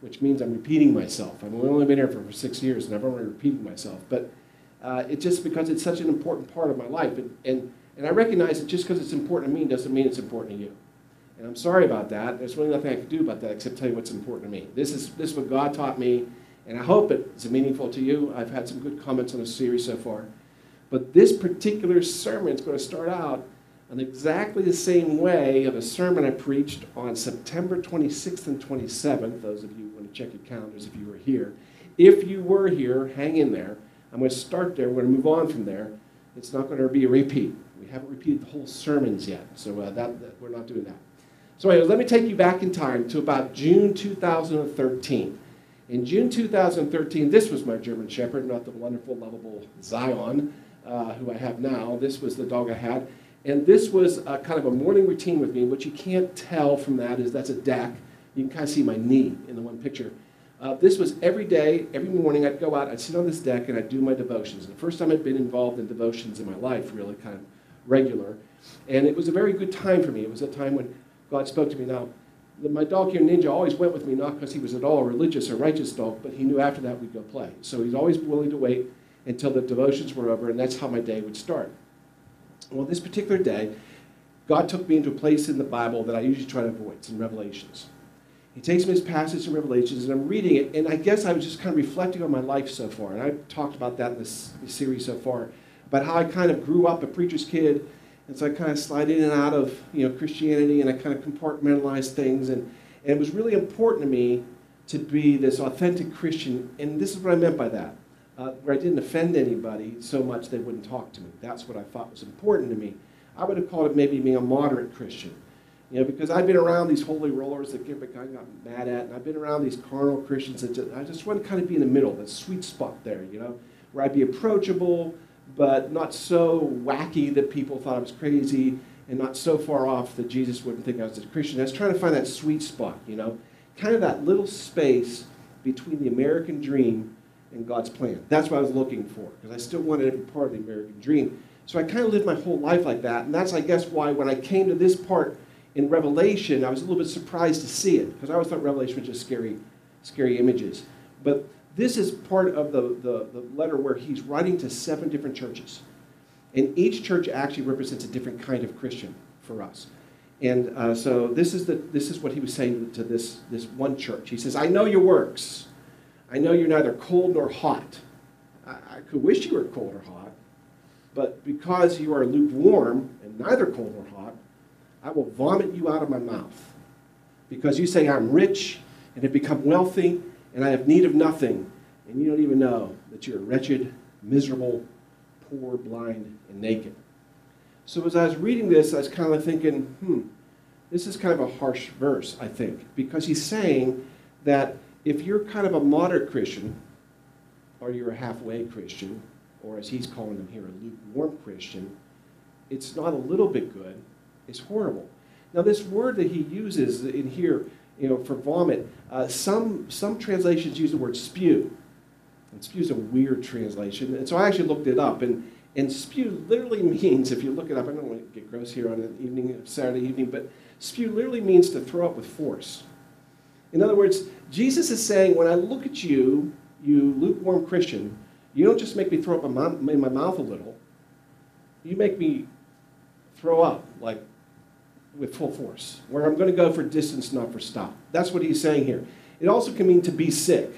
which means I'm repeating myself. I've only been here for 6 years, and I've already repeated myself. But it's just because it's such an important part of my life. And I recognize that just because it's important to me doesn't mean it's important to you. And I'm sorry about that. There's really nothing I can do about that except tell you what's important to me. This is what God taught me, and I hope it's meaningful to you. I've had some good comments on the series so far. But this particular sermon is going to start out in exactly the same way of a sermon I preached on September 26th and 27th. Those of you who want to check your calendars if you were here. If you were here, hang in there. I'm going to start there. We're going to move on from there. It's not going to be a repeat. We haven't repeated the whole sermons yet, so we're not doing that. So anyways, let me take you back in time to about June 2013. In June 2013, this was my German Shepherd, not the wonderful, lovable Zion, who I have now. This was the dog I had. And this was kind of a morning routine with me. What you can't tell from that is that's a deck. You can kind of see my knee in the one picture. This was every day, every morning I'd go out, I'd sit on this deck, and I'd do my devotions. The first time I'd been involved in devotions in my life, really kind of regular. And it was a very good time for me. It was a time when God spoke to me. Now, my dog here, Ninja, always went with me, not because he was at all religious or righteous dog, but he knew after that we'd go play. So he's always willing to wait until the devotions were over, and that's how my day would start. Well, this particular day, God took me into a place in the Bible that I usually try to avoid. It's in Revelations. He takes me this passage in Revelations, and I'm reading it, and I guess I was just kind of reflecting on my life so far. And I've talked about that in this series so far, about how I kind of grew up a preacher's kid, and so I kind of slid in and out of Christianity, and I kind of compartmentalized things. And it was really important to me to be this authentic Christian, and this is what I meant by that. Where I didn't offend anybody so much they wouldn't talk to me. That's what I thought was important to me. I would have called it maybe being a moderate Christian. Because I've been around these holy rollers that everybody got mad at, and I've been around these carnal Christians that I just want to kind of be in the middle, that sweet spot there, where I'd be approachable, but not so wacky that people thought I was crazy, and not so far off that Jesus wouldn't think I was a Christian. I was trying to find that sweet spot, kind of that little space between the American dream and God's plan. That's what I was looking for, because I still wanted every part of the American dream. So I kind of lived my whole life like that, and that's, I guess, why when I came to this part in Revelation, I was a little bit surprised to see it, because I always thought Revelation was just scary images. But this is part of the letter where he's writing to 7 different churches, and each church actually represents a different kind of Christian for us. And so this is what he was saying to this one church. He says, I know your works. I know you're neither cold nor hot. I could wish you were cold or hot, but because you are lukewarm and neither cold nor hot, I will vomit you out of my mouth. Because you say I'm rich and have become wealthy and I have need of nothing, and you don't even know that you're wretched, miserable, poor, blind, and naked. So as I was reading this, I was kind of thinking, this is kind of a harsh verse, I think, because he's saying that if you're kind of a moderate Christian, or you're a halfway Christian, or as he's calling them here, a lukewarm Christian, it's not a little bit good, it's horrible. Now this word that he uses in here, for vomit, some translations use the word spew. And spew is a weird translation, and so I actually looked it up, and spew literally means, if you look it up, I don't want to get gross here on an evening, Saturday evening, but spew literally means to throw up with force. In other words, Jesus is saying, when I look at you, you lukewarm Christian, you don't just make me throw up in my mouth a little. You make me throw up, like, with full force, where I'm going to go for distance, not for stop. That's what he's saying here. It also can mean to be sick.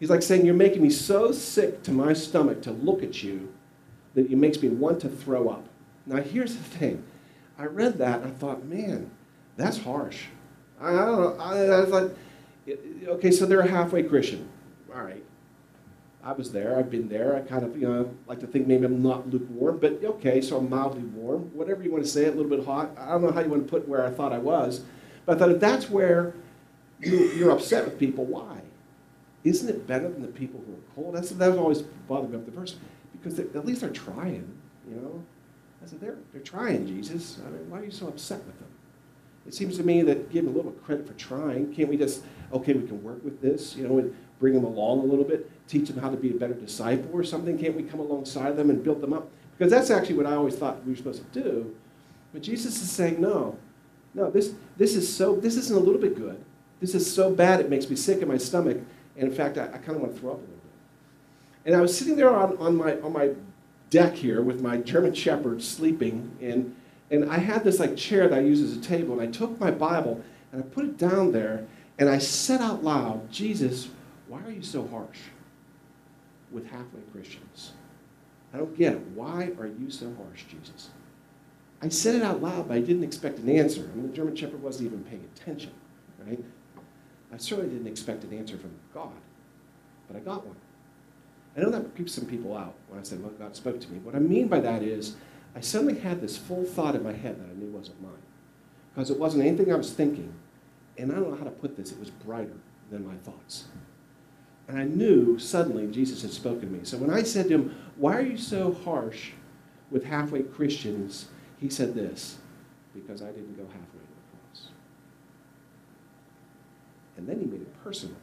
He's like saying, you're making me so sick to my stomach to look at you that it makes me want to throw up. Now, here's the thing. I read that, and I thought, man, that's harsh. I don't know. I was like, okay, so they're a halfway Christian. All right. I was there. I've been there. I kind of, like to think maybe I'm not lukewarm, but okay, so I'm mildly warm. Whatever you want to say, a little bit hot. I don't know how you want to put where I thought I was, but I thought if that's where you're upset with people, why? Isn't it better than the people who are cold? That's always bothered me up the verse, because at least they're trying, I said, they're trying, Jesus. I mean, why are you so upset with them? It seems to me that give them a little credit for trying. Can't we just, okay, we can work with this, and bring them along a little bit, teach them how to be a better disciple or something? Can't we come alongside them and build them up? Because that's actually what I always thought we were supposed to do. But Jesus is saying, no, this isn't a little bit good. This is so bad, it makes me sick in my stomach. And in fact, I kind of want to throw up a little bit. And I was sitting there on my deck here with my German Shepherd sleeping. And I had this like chair that I use as a table. And I took my Bible and I put it down there. And I said out loud, Jesus, why are you so harsh with halfway Christians? I don't get it. Why are you so harsh, Jesus? I said it out loud, but I didn't expect an answer. I mean, the German Shepherd wasn't even paying attention, right? I certainly didn't expect an answer from God, but I got one. I know that creeps some people out when I say, well, God spoke to me. What I mean by that is I suddenly had this full thought in my head that I knew wasn't mine, because it wasn't anything I was thinking, and I don't know how to put this. It was brighter than my thoughts. And I knew suddenly Jesus had spoken to me. So when I said to him, why are you so harsh with halfway Christians? He said this, because I didn't go halfway to the cross. And then he made it personal.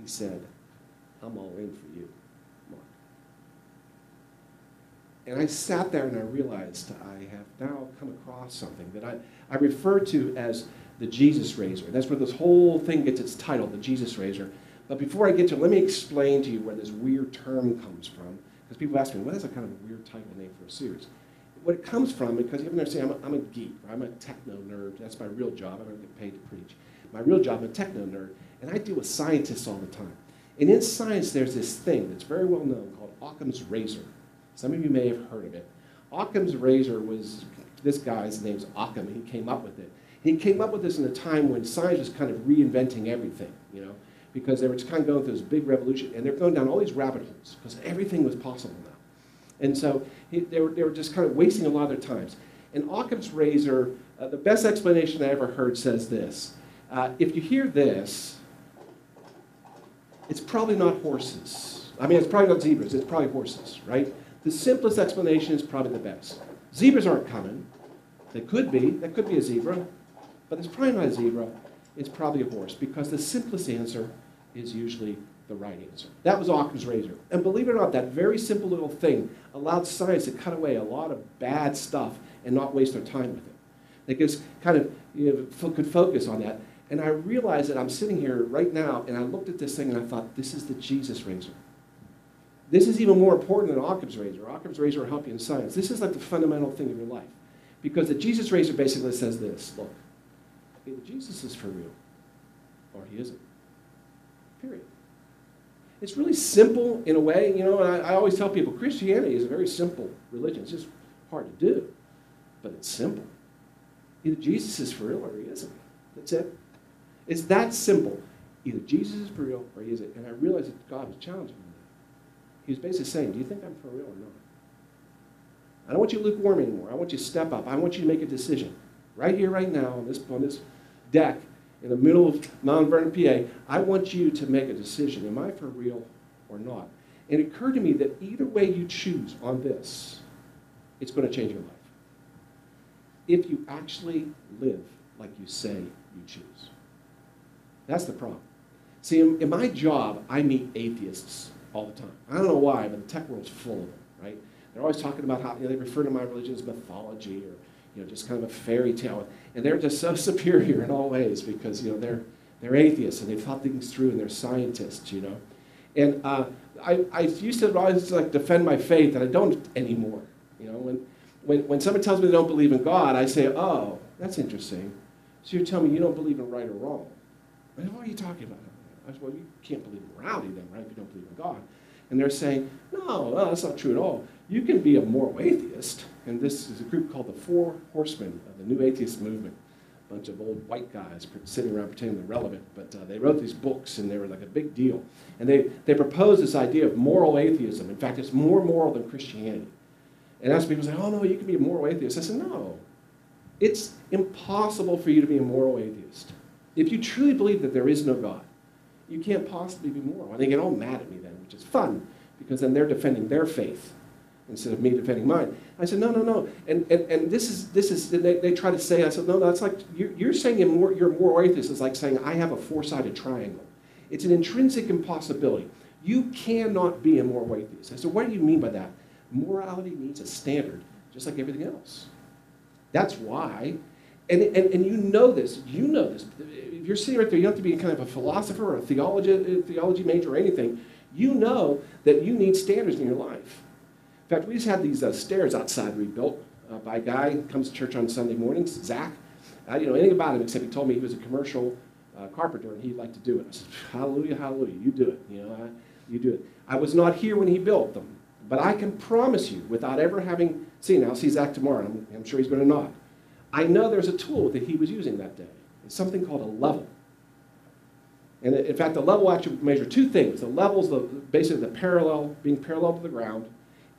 He said, I'm all in for you, Mark. And I sat there and I realized I have now come across something that I refer to as the Jesus Razor. That's where this whole thing gets its title, the Jesus Razor. But before I get to it, let me explain to you where this weird term comes from. Because people ask me, well, that's a kind of a weird title name for a series. What it comes from, because you have to understand, I'm a geek, or I'm a techno nerd. That's my real job. I don't get paid to preach. My real job, I'm a techno nerd, and I deal with scientists all the time. And in science, there's this thing that's very well known called Occam's Razor. Some of you may have heard of it. Occam's Razor was this guy's name's Occam, and he came up with it. He came up with this in a time when science was kind of reinventing everything, you know, because they were just kind of going through this big revolution, and they're going down all these rabbit holes because everything was possible now. And so they were just kind of wasting a lot of their times. And Occam's Razor, the best explanation I ever heard says this. If you hear this, it's probably not horses. I mean, it's probably not zebras. It's probably horses, right? The simplest explanation is probably the best. Zebras aren't common. They could be. That could be a zebra. But it's probably not a zebra. It's probably a horse, because the simplest answer is usually the right answer. That was Occam's Razor. And believe it or not, that very simple little thing allowed science to cut away a lot of bad stuff and not waste their time with it. They just kind of, you know, could focus on that. And I realized that I'm sitting here right now, and I looked at this thing and I thought, this is the Jesus Razor. This is even more important than Occam's Razor. Occam's Razor will help you in science. This is like the fundamental thing in your life. Because the Jesus Razor basically says this, look, either Jesus is for real or he isn't. Period. It's really simple in a way, you know, and I always tell people Christianity is a very simple religion. It's just hard to do, but it's simple. Either Jesus is for real or he isn't. That's it. It's that simple. Either Jesus is for real or he isn't. And I realized that God was challenging me. He was basically saying, do you think I'm for real or not? I don't want you lukewarm anymore. I want you to step up. I want you to make a decision. Right here, right now, on this deck, in the middle of Mount Vernon, PA, I want you to make a decision. Am I for real or not? And it occurred to me that either way you choose on this, it's going to change your life. If you actually live like you say you choose. That's the problem. See, in my job, I meet atheists all the time. I don't know why, but the tech world's full of them, right? They're always talking about how, you know, they refer to my religion as mythology, or, you know, just kind of a fairy tale. And they're just so superior in all ways because, you know, they're atheists and they've thought things through and they're scientists, you know. And I used to always like defend my faith, and I don't anymore. You know, when someone tells me they don't believe in God, I say, oh, that's interesting. So you're telling me you don't believe in right or wrong. I said, what are you talking about? I said, well, you can't believe in morality then, right, if you don't believe in God. And they're saying, no, that's not true at all. You can be a moral atheist. And this is a group called the Four Horsemen of the New Atheist Movement. A bunch of old white guys sitting around pretending they're relevant. But they wrote these books, and they were like a big deal. And they proposed this idea of moral atheism. In fact, it's more moral than Christianity. And that's when people say, oh, no, you can be a moral atheist. I said, no. It's impossible for you to be a moral atheist. If you truly believe that there is no God, you can't possibly be moral. And they get all mad at me then, which is fun, because then they're defending their faith instead of me defending mine. I said, no. And this is they try to say, I said, no, that's like, you're saying your moral atheist is like saying, I have a four-sided triangle. It's an intrinsic impossibility. You cannot be a moral atheist. I said, what do you mean by that? Morality needs a standard, just like everything else. That's why And you know this. You know this. If you're sitting right there, you don't have to be kind of a philosopher or a theology major or anything. You know that you need standards in your life. In fact, we just had these stairs outside rebuilt by a guy who comes to church on Sunday mornings, Zach. I didn't know anything about him except he told me he was a commercial carpenter and he'd like to do it. I said, hallelujah, hallelujah, you do it. You know, you do it. I was not here when he built them, but I can promise you, without ever having seen it, I'll see Zach tomorrow, and I'm sure he's going to nod. I know there's a tool that he was using that day. It's something called a level. And in fact, the level actually measures two things. The level's basically the parallel, being parallel to the ground,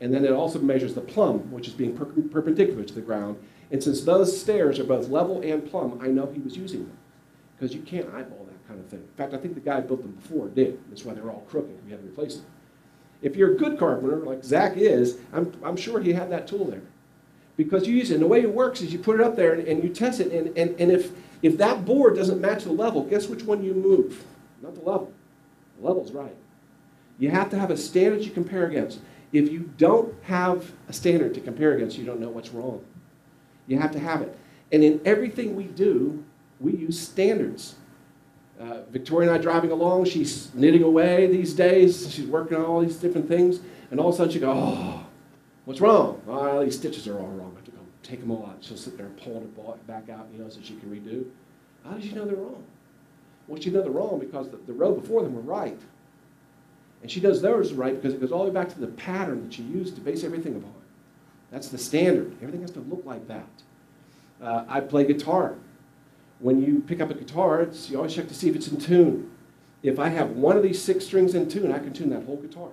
and then it also measures the plumb, which is being perpendicular to the ground. And since those stairs are both level and plumb, I know he was using them. Because you can't eyeball that kind of thing. In fact, I think the guy who built them before did. That's why they're all crooked. We had to replace them. If you're a good carpenter, like Zach is, I'm sure he had that tool there. Because you use it. And the way it works is you put it up there and you test it. And if that board doesn't match the level, guess which one you move? Not the level. The level's right. You have to have a standard you compare against. If you don't have a standard to compare against, you don't know what's wrong. You have to have it. And in everything we do, we use standards. Victoria and I driving along, she's knitting away these days. She's working on all these different things. And all of a sudden she goes, oh, what's wrong? Oh, these stitches are all wrong. I have to go take them all out. She'll sit there and pull it back out, you know, so she can redo. How did you know they're wrong? Well, she know they're wrong because the row before them were right. And she knows those are right because it goes all the way back to the pattern that she used to base everything upon. That's the standard. Everything has to look like that. I play guitar. When you pick up a guitar, you always check to see if it's in tune. If I have one of these 6 strings in tune, I can tune that whole guitar.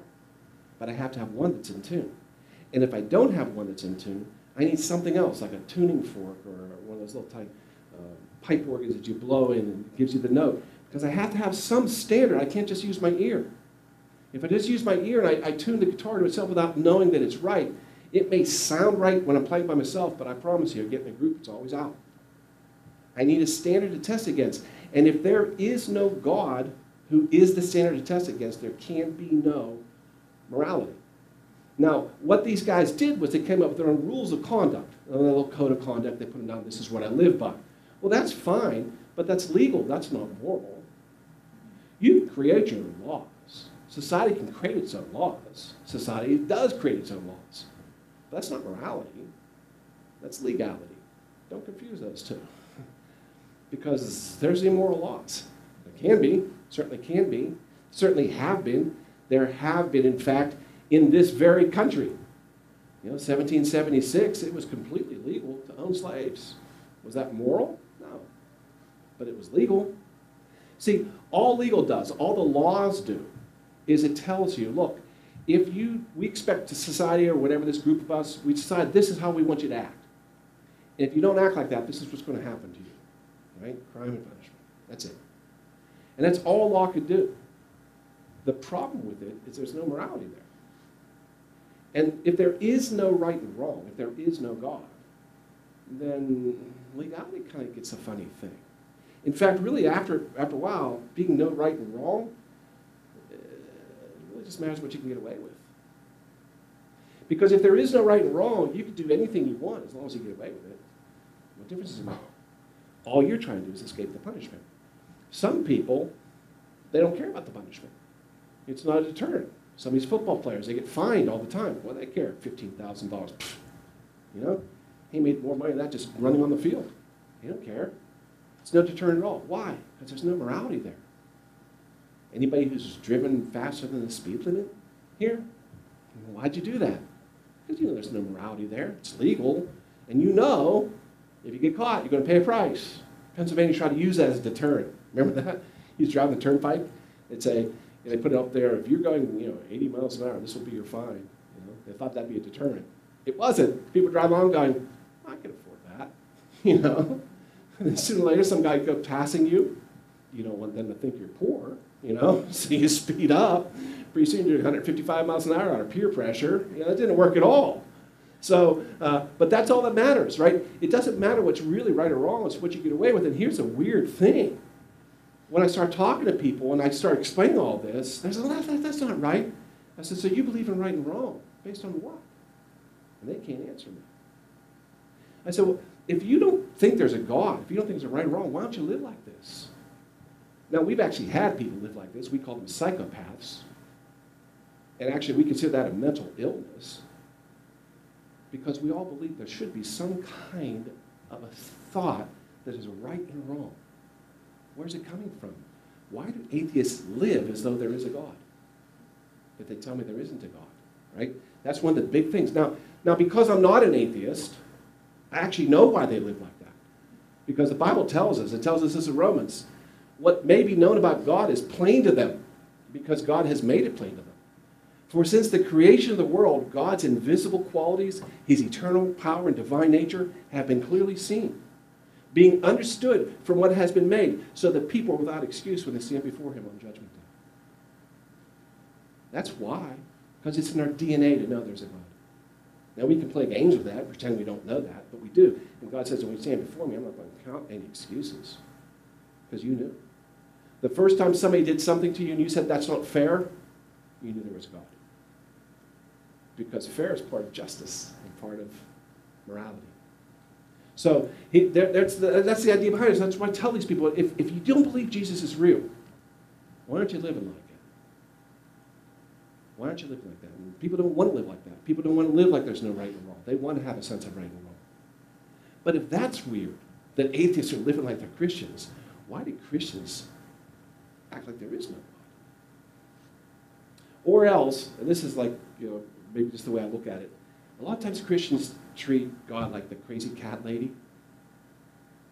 But I have to have one that's in tune. And if I don't have one that's in tune, I need something else, like a tuning fork or one of those little tiny pipe organs that you blow in and it gives you the note. Because I have to have some standard. I can't just use my ear. If I just use my ear and I tune the guitar to itself without knowing that it's right, it may sound right when I'm playing by myself, but I promise you, getting a group, it's always out. I need a standard to test against. And if there is no God who is the standard to test against, there can be no morality. Now, what these guys did was they came up with their own rules of conduct, a little code of conduct. They put them down, this is what I live by. Well, that's fine, but that's legal. That's not moral. You can create your own laws. Society can create its own laws. Society does create its own laws. That's not morality. That's legality. Don't confuse those two. Because there's immoral laws. There can be, certainly have been. There have been, in fact, in this very country. You know, 1776, it was completely legal to own slaves. Was that moral? No. But it was legal. See, all legal does, all the laws do, is it tells you, look, if we expect society or whatever this group of us, we decide this is how we want you to act. And if you don't act like that, this is what's going to happen to you. Right? Crime and punishment. That's it. And that's all law could do. The problem with it is there's no morality there. And if there is no right and wrong, if there is no God, then legality kind of gets a funny thing. In fact, really after a while, being no right and wrong, it just matters what you can get away with. Because if there is no right and wrong, you can do anything you want as long as you get away with it. What difference does it make? All you're trying to do is escape the punishment. Some people, they don't care about the punishment. It's not a deterrent. Some of these football players, they get fined all the time. What do they care? $15,000. You know? He made more money than that just running on the field. They don't care. It's no deterrent at all. Why? Because there's no morality there. Anybody who's driven faster than the speed limit here? Why'd you do that? Because you know there's no morality there. It's legal. And you know, if you get caught, you're going to pay a price. Pennsylvania tried to use that as a deterrent. Remember that? You was driving the turnpike. They put it up there. If you're going 80 miles an hour, this will be your fine. You know? They thought that'd be a deterrent. It wasn't. People drive along going, I can afford that. You know? And then sooner or later, some guy go passing you. You don't want them to think you're poor. You know, so you speed up. Pretty soon you're 155 miles an hour under peer pressure. You know, that didn't work at all. So, but that's all that matters, right? It doesn't matter what's really right or wrong, it's what you get away with. And here's a weird thing. When I start talking to people and I start explaining all this, they say, well, that's not right. I said, so you believe in right and wrong? Based on what? And they can't answer me. I said, well, if you don't think there's a God, if you don't think there's a right or wrong, why don't you live like this? Now, we've actually had people live like this. We call them psychopaths. And actually, we consider that a mental illness because we all believe there should be some kind of a thought that is right and wrong. Where's it coming from? Why do atheists live as though there is a God? But they tell me there isn't a God, right? That's one of the big things. Now, because I'm not an atheist, I actually know why they live like that. Because the Bible tells us, it tells us this in Romans, what may be known about God is plain to them because God has made it plain to them. For since the creation of the world, God's invisible qualities, his eternal power and divine nature have been clearly seen, being understood from what has been made, so that people are without excuse when they stand before him on judgment day. That's why, because it's in our DNA to know there's a God. Now, we can play games with that, pretend we don't know that, but we do. And God says, when you stand before me, I'm not going to count any excuses, because you knew. The first time somebody did something to you and you said, that's not fair, you knew there was a God. Because fair is part of justice and part of morality. So that's the idea behind it. That's why I tell these people, if you don't believe Jesus is real, why aren't you living like it? Why aren't you living like that? And people don't want to live like that. People don't want to live like there's no right and wrong. They want to have a sense of right and wrong. But if that's weird, that atheists are living like they're Christians, why do Christians act like there is no God? Or else, and this is like, you know, maybe just the way I look at it, a lot of times Christians treat God like the crazy cat lady.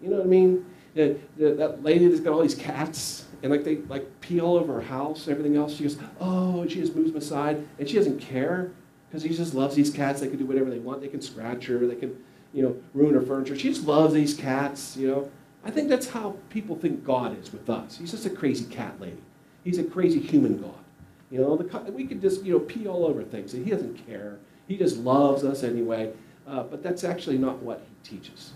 You know what I mean? That lady that's got all these cats, and like they like pee all over her house and everything else. She goes, oh, and she just moves them aside, and she doesn't care because she just loves these cats. They can do whatever they want. They can scratch her. They can, you know, ruin her furniture. She just loves these cats, you know. I think that's how people think God is with us. He's just a crazy cat lady. He's a crazy human God. You know, we could just, you know, pee all over things, and he doesn't care. He just loves us anyway. But that's actually not what he teaches.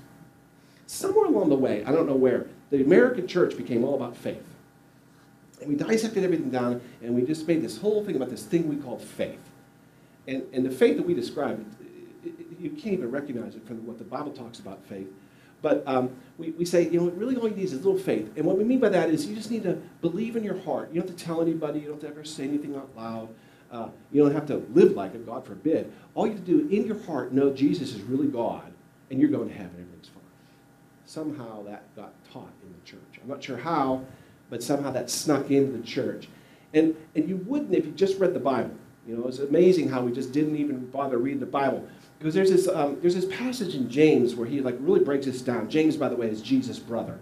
Somewhere along the way, I don't know where, the American church became all about faith. And we dissected everything down, and we just made this whole thing about this thing we call faith. And the faith that we describe, you can't even recognize it from what the Bible talks about faith. But we say, you know, it really only needs a little faith. And what we mean by that is you just need to believe in your heart. You don't have to tell anybody. You don't have to ever say anything out loud. You don't have to live like it, God forbid. All you have to do in your heart, know Jesus is really God, and you're going to heaven. Everything's fine. Somehow that got taught in the church. I'm not sure how, but somehow that snuck into the church. And you wouldn't if you just read the Bible. You know, it's amazing how we just didn't even bother reading the Bible. Because there's this passage in James where he like really breaks this down. James, by the way, is Jesus' brother.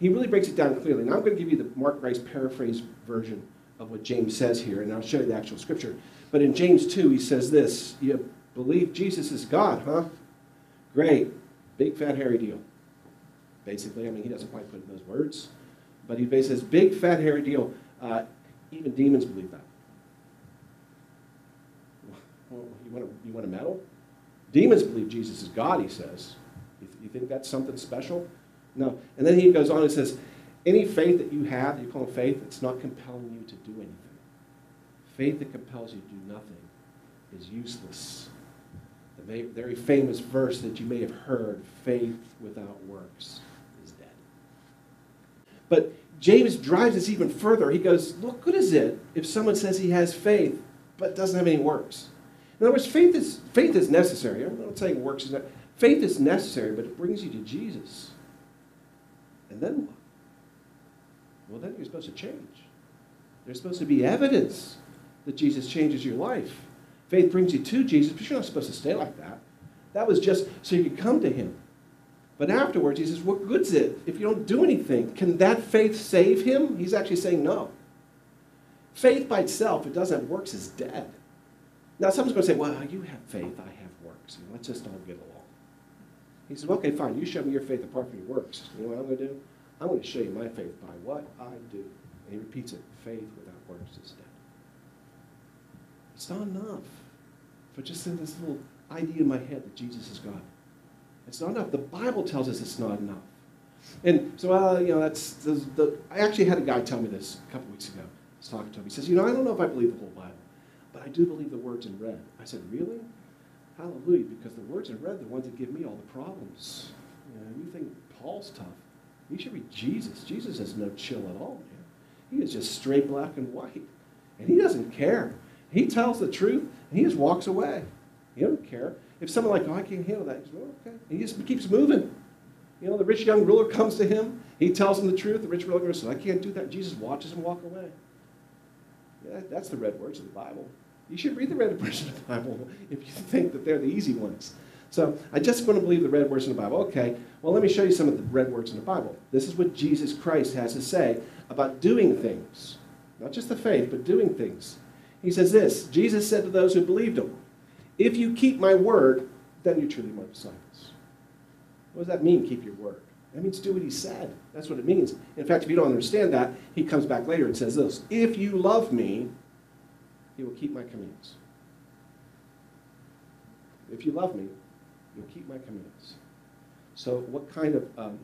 He really breaks it down clearly. Now I'm going to give you the Mark Rice paraphrase version of what James says here, and I'll show you the actual scripture. But in James 2, he says this, you believe Jesus is God, huh? Great. Big, fat, hairy deal. Basically, I mean, he doesn't quite put in those words, but he basically says, big, fat, hairy deal. Even demons believe that. Well, you want a medal? Demons believe Jesus is God, he says. You think that's something special? No. And then he goes on and says, any faith that you have, that you call faith, it's not compelling you to do anything. Faith that compels you to do nothing is useless. The very famous verse that you may have heard, faith without works is dead. But James drives this even further. He goes, what good is it if someone says he has faith but doesn't have any works? In other words, faith is necessary. I'm not saying works is not. Faith is necessary, but it brings you to Jesus. And then what? Well, then you're supposed to change. There's supposed to be evidence that Jesus changes your life. Faith brings you to Jesus, but you're not supposed to stay like that. That was just so you could come to him. But afterwards, he says, what good's it if you don't do anything? Can that faith save him? He's actually saying no. Faith by itself, if it doesn't have works, is dead. Now, someone's going to say, well, you have faith, I have works. You know, let's just all get along. He says, well, okay, fine. You show me your faith apart from your works. You know what I'm going to do? I'm going to show you my faith by what I do. And he repeats it. Faith without works is dead. It's not enough for just this little idea in my head that Jesus is God. It's not enough. The Bible tells us it's not enough. And so, you know, I actually had a guy tell me this a couple weeks ago. I was talking to him. He says, you know, I don't know if I believe the whole Bible, but I do believe the words in red. I said, really? Hallelujah, because the words I read are the ones that give me all the problems. You know, you think Paul's tough. You should read Jesus. Jesus has no chill at all, man. He is just straight black and white. And he doesn't care. He tells the truth, and he just walks away. He doesn't care. If someone like, oh, I can't handle that, he says, well, okay. And he just keeps moving. You know, the rich young ruler comes to him. He tells him the truth. The rich ruler says, I can't do that. Jesus watches him walk away. Yeah, that's the red words of the Bible. You should read the red words of the Bible if you think that they're the easy ones. So I just want to believe the red words in the Bible. Okay, well, let me show you some of the red words in the Bible. This is what Jesus Christ has to say about doing things. Not just the faith, but doing things. He says this, Jesus said to those who believed him, if you keep my word, then you're truly my disciples. What does that mean, keep your word? That means do what he said. That's what it means. In fact, if you don't understand that, he comes back later and says this, if you love me, you will keep my commands. If you love me, you'll keep my commands. So what kind of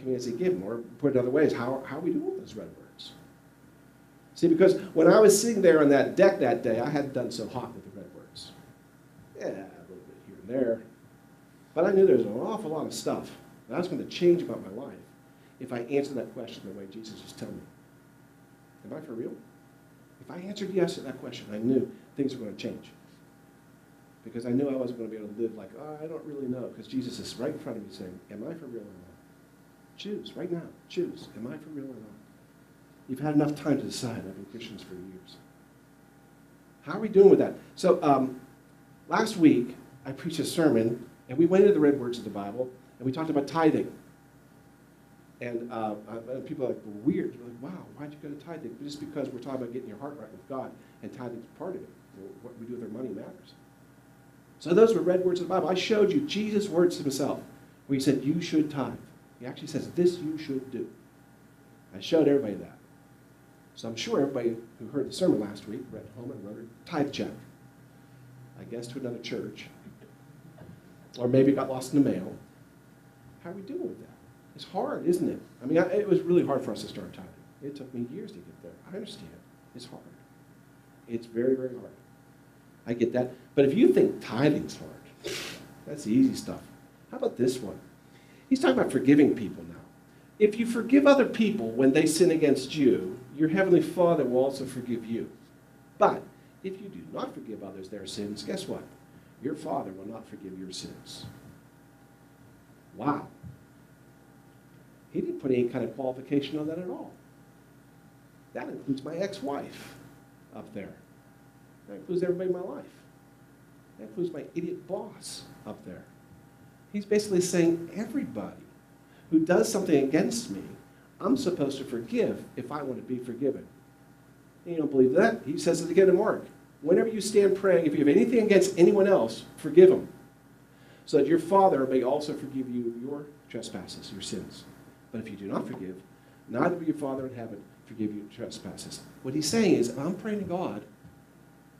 commands did he give him? Or put it other ways, how are we doing with those red words? See, because when I was sitting there on that deck that day, I hadn't done so hot with the red words. Yeah, a little bit here and there. But I knew there was an awful lot of stuff that I was going to change about my life if I answered that question the way Jesus was telling me. Am I for real? If I answered yes to that question, I knew things were going to change. Because I knew I wasn't going to be able to live like, oh, I don't really know. Because Jesus is right in front of me saying, am I for real or not? Choose, right now, choose. Am I for real or not? You've had enough time to decide. I've been Christians for years. How are we doing with that? So last week, I preached a sermon, and we went into the red words of the Bible, and we talked about tithing. And people are like, well, weird. They're like, wow, why'd you go to tithing? Just because we're talking about getting your heart right with God, and tithing's part of it. What we do with our money matters. So those were red words of the Bible. I showed you Jesus' words to himself, where he said, you should tithe. He actually says, this you should do. I showed everybody that. So I'm sure everybody who heard the sermon last week went home and wrote a tithe check, I guess to another church, or maybe got lost in the mail. How are we doing with that? It's hard, isn't it? I mean, it was really hard for us to start tithing. It took me years to get there. I understand. It's hard. It's very, very hard. I get that. But if you think tithing's hard, that's the easy stuff. How about this one? He's talking about forgiving people now. If you forgive other people when they sin against you, your heavenly Father will also forgive you. But if you do not forgive others their sins, guess what? Your Father will not forgive your sins. Wow. He didn't put any kind of qualification on that at all. That includes my ex-wife up there. That includes everybody in my life. That includes my idiot boss up there. He's basically saying everybody who does something against me, I'm supposed to forgive if I want to be forgiven. And you don't believe that? He says it again in Mark. Whenever you stand praying, if you have anything against anyone else, forgive them, so that your Father may also forgive you your trespasses, your sins. But if you do not forgive, neither will your Father in heaven forgive you trespasses. What he's saying is, if I'm praying to God,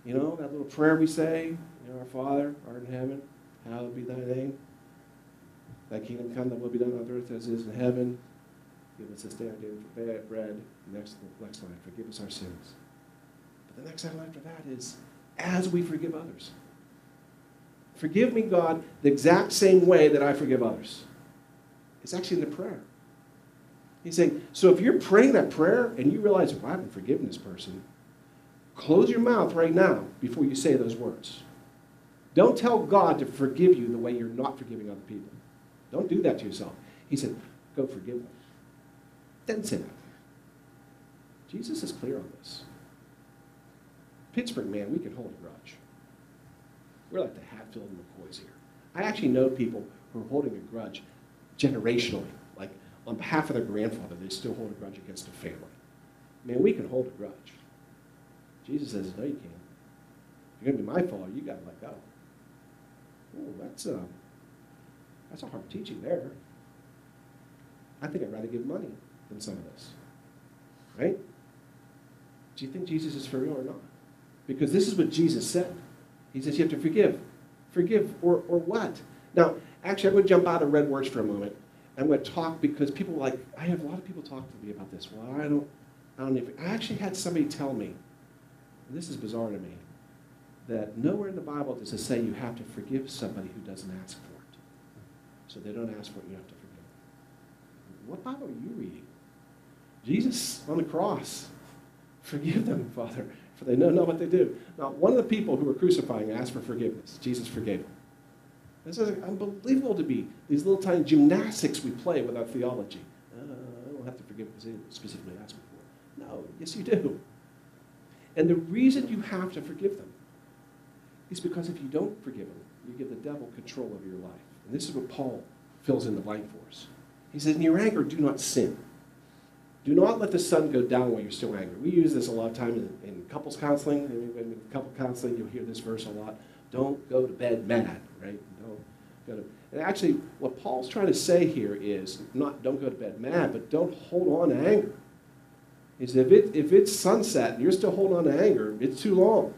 you know, that little prayer we say, you know, our Father, art in heaven, hallowed be thy name. Thy kingdom come, thy will be done on earth as it is in heaven. Give us this day our daily bread. Next line, forgive us our sins. But the next line after that is, as we forgive others. Forgive me, God, the exact same way that I forgive others. It's actually in the prayer. He's saying, so if you're praying that prayer and you realize, well, I haven't forgiven this person, close your mouth right now before you say those words. Don't tell God to forgive you the way you're not forgiving other people. Don't do that to yourself. He said, go forgive them. Then say that. Jesus is clear on this. Pittsburgh, man, we can hold a grudge. We're like the Hatfield and McCoys here. I actually know people who are holding a grudge generationally. Like, on behalf of their grandfather, they still hold a grudge against a family. Man, we can hold a grudge. Jesus says, no, you can't. If you're going to be my follower, you got to let go. Oh, that's a hard teaching there. I think I'd rather give money than some of this. Right? Do you think Jesus is for real or not? Because this is what Jesus said. He says you have to forgive. Forgive or what? Now, actually, I'm going to jump out of red words for a moment. I'm going to talk because people are like, I have a lot of people talk to me about this. Well, I don't even. I actually had somebody tell me, and this is bizarre to me, that nowhere in the Bible does it say you have to forgive somebody who doesn't ask for it. So they don't ask for it, you have to forgive them. What Bible are you reading? Jesus on the cross, forgive them, Father, for they know not what they do. Now, one of the people who were crucifying asked for forgiveness. Jesus forgave them. This is unbelievable to be these little tiny gymnastics we play with our theology. I don't have to forgive because they didn't specifically ask me for it. No, yes you do. And the reason you have to forgive them is because if you don't forgive them, you give the devil control over your life. And this is what Paul fills in the blank for us. He says, in your anger, do not sin. Do not let the sun go down while you're still angry. We use this a lot of time in couples counseling. In couple counseling, you'll hear this verse a lot. Don't go to bed mad, right? Don't go to, and actually, what Paul's trying to say here is not don't go to bed mad, but don't hold on to anger. Is if it's sunset and you're still holding on to anger, it's too long.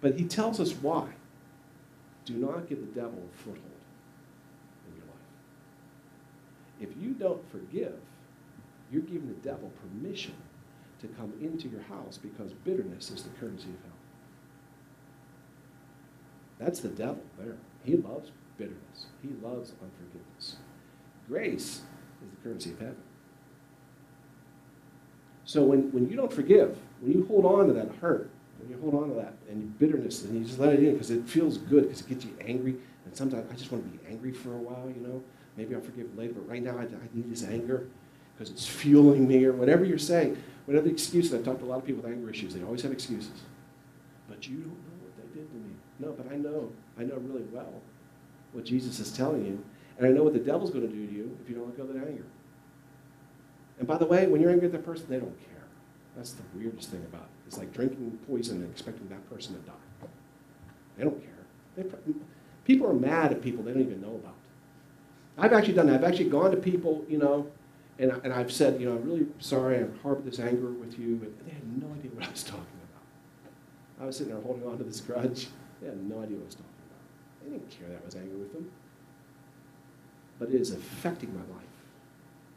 But he tells us why. Do not give the devil a foothold in your life. If you don't forgive, you're giving the devil permission to come into your house because bitterness is the currency of hell. That's the devil there. He loves bitterness. He loves unforgiveness. Grace is the currency of heaven. So when you don't forgive, when you hold on to that hurt, when you hold on to that and bitterness, and you just let it in because it feels good, because it gets you angry, and sometimes I just want to be angry for a while, you know. Maybe I'll forgive later, but right now I need this anger because it's fueling me, or whatever you're saying, whatever the excuse. I've talked to a lot of people with anger issues. They always have excuses. But you don't know what they did to me. No, but I know. I know really well what Jesus is telling you, and I know what the devil's going to do to you if you don't let go of that anger. And by the way, when you're angry at that person, they don't care. That's the weirdest thing about it. It's like drinking poison and expecting that person to die. They don't care. People are mad at people they don't even know about. I've actually done that. I've actually gone to people, you know, and I've said, you know, I'm really sorry I've harbored this anger with you. And they had no idea what I was talking about. I was sitting there holding on to this grudge. They had no idea what I was talking about. They didn't care that I was angry with them. But it is affecting my life.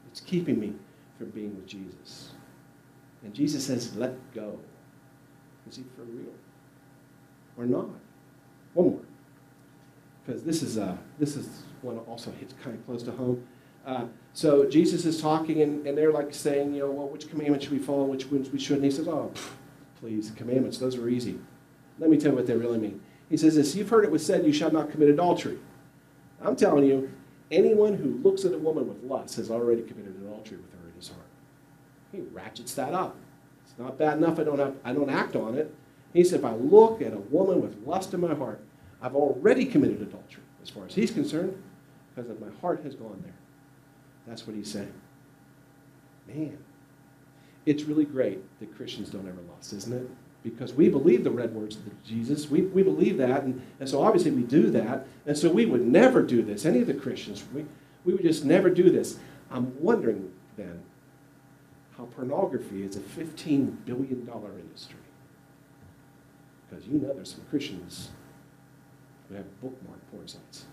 It's keeping me from being with Jesus. And Jesus says, let go. Is he for real? Or not? One more. Because this is one that also hits kind of close to home. So Jesus is talking, and they're like saying, you know, well, which commandments should we follow, which ones we shouldn't? He says, oh, please, commandments, those are easy. Let me tell you what they really mean. He says this, you've heard it was said, you shall not commit adultery. I'm telling you, anyone who looks at a woman with lust has already committed adultery with her in his heart. He ratchets that up. It's not bad enough I don't act on it. He said, if I look at a woman with lust in my heart, I've already committed adultery, as far as he's concerned, because my heart has gone there. That's what he's saying. Man, it's really great that Christians don't ever lust, isn't it? Because we believe the red words of Jesus. We believe that, and so obviously we do that, and so we would never do this. Any of the Christians, we would just never do this. I'm wondering, then, how pornography is a $15 billion industry. Because you know there's some Christians who have bookmark porn sites.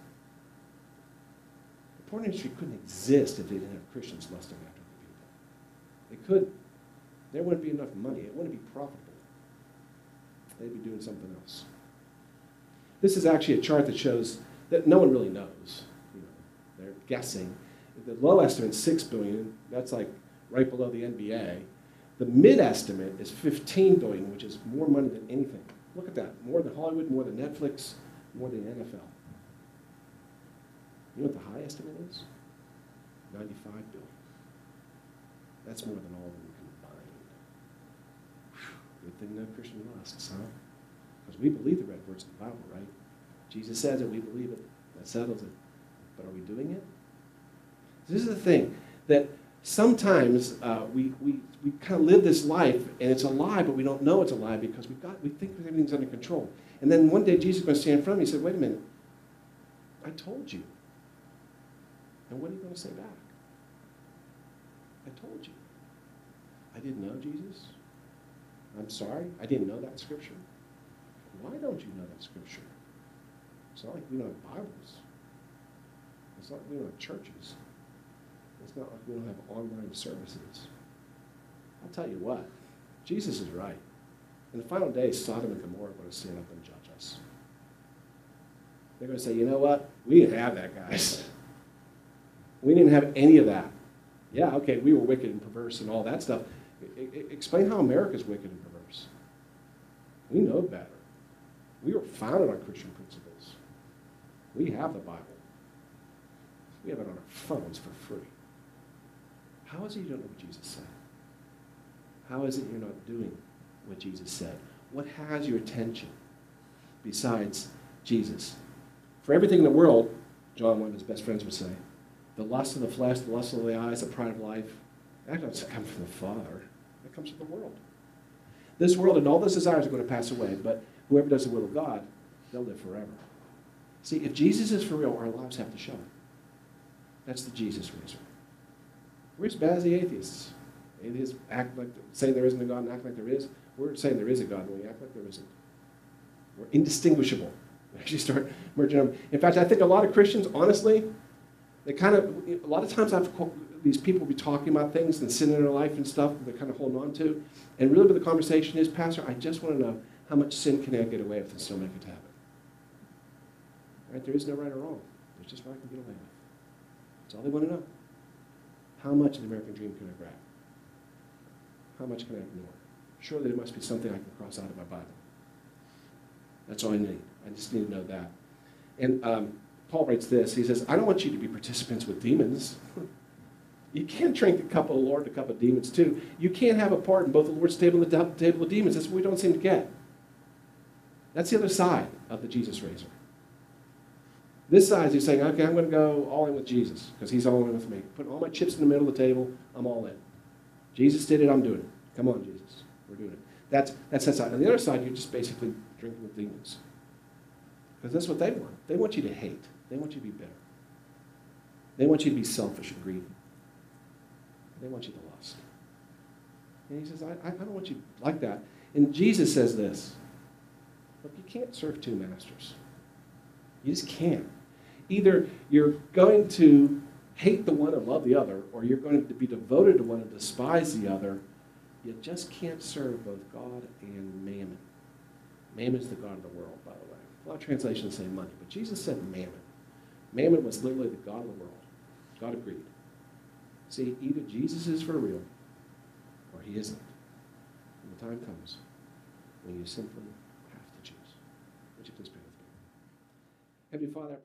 The porn industry couldn't exist if they didn't have Christians lusting after the people. They couldn't. There wouldn't be enough money. It wouldn't be profitable. They'd be doing something else. This is actually a chart that shows that no one really knows. You know, they're guessing. The low estimate is $6 billion. That's like right below the NBA. The mid estimate is $15 billion, which is more money than anything. Look at that. More than Hollywood, more than Netflix, more than the NFL. You know what the high estimate is? $95 billion. That's more than all of them. Good thing no Christian lusts, huh? Because we believe the red words of the Bible, right? Jesus says it, we believe it. That settles it. But are we doing it? This is the thing, that sometimes we kind of live this life, and it's a lie, but we don't know it's a lie because we think everything's under control. And then one day Jesus is going to stand in front of me and say, wait a minute, I told you. And what are you going to say back? I told you. I didn't know, Jesus. I'm sorry, I didn't know that scripture. Why don't you know that scripture? It's not like we don't have Bibles. It's not like we don't have churches. It's not like we don't have online services. I'll tell you what, Jesus is right. In the final day, Sodom and Gomorrah are going to stand up and judge us. They're going to say, you know what? We didn't have that, guys. We didn't have any of that. Yeah, okay, we were wicked and perverse and all that stuff. Explain how America's wicked and perverse. We know better. We were founded on Christian principles. We have the Bible. We have it on our phones for free. How is it you don't know what Jesus said? How is it you're not doing what Jesus said? What has your attention besides Jesus? For everything in the world, John, one of his best friends, would say, the lust of the flesh, the lust of the eyes, the pride of life, that doesn't come from the Father. That comes from the world. This world and all those desires are going to pass away, but whoever does the will of God, they'll live forever. See, if Jesus is for real, our lives have to show it. That's the Jesus razor. We're as bad as the atheists. Atheists act like, say there isn't a God and act like there is. We're saying there is a God and we act like there isn't. We're indistinguishable. We actually start merging them. In fact, I think a lot of Christians, honestly, they kind of, a lot of times these people will be talking about things and sin in their life and stuff that they're kind of holding on to. And really what the conversation is, Pastor, I just want to know how much sin can I get away with and still make it happen. Right? There is no right or wrong. There's just what I can get away with. That's all they want to know. How much of the American dream can I grab? How much can I ignore? Surely there must be something I can cross out of my Bible. That's all I need. I just need to know that. And Paul writes this. He says, I don't want you to be participants with demons. You can't drink the cup of the Lord and the cup of demons too. You can't have a part in both the Lord's table and the table of demons. That's what we don't seem to get. That's the other side of the Jesus razor. This side is he's saying, okay, I'm going to go all in with Jesus because he's all in with me. Put all my chips in the middle of the table. I'm all in. Jesus did it. I'm doing it. Come on, Jesus. We're doing it. That's that side. On the other side, you're just basically drinking with demons. Because that's what they want. They want you to hate. They want you to be bitter. They want you to be selfish and greedy. They want you to lust. And he says, I don't want you like that. And Jesus says this. Look, you can't serve two masters. You just can't. Either you're going to hate the one and love the other, or you're going to be devoted to one and despise the other. You just can't serve both God and mammon. Mammon's the god of the world, by the way. A lot of translations say money, but Jesus said mammon. Mammon was literally the god of the world, god of greed. See, either Jesus is for real, or he isn't. And the time comes when you simply have to choose. Would you please pray with me? Heavenly Father, I pray.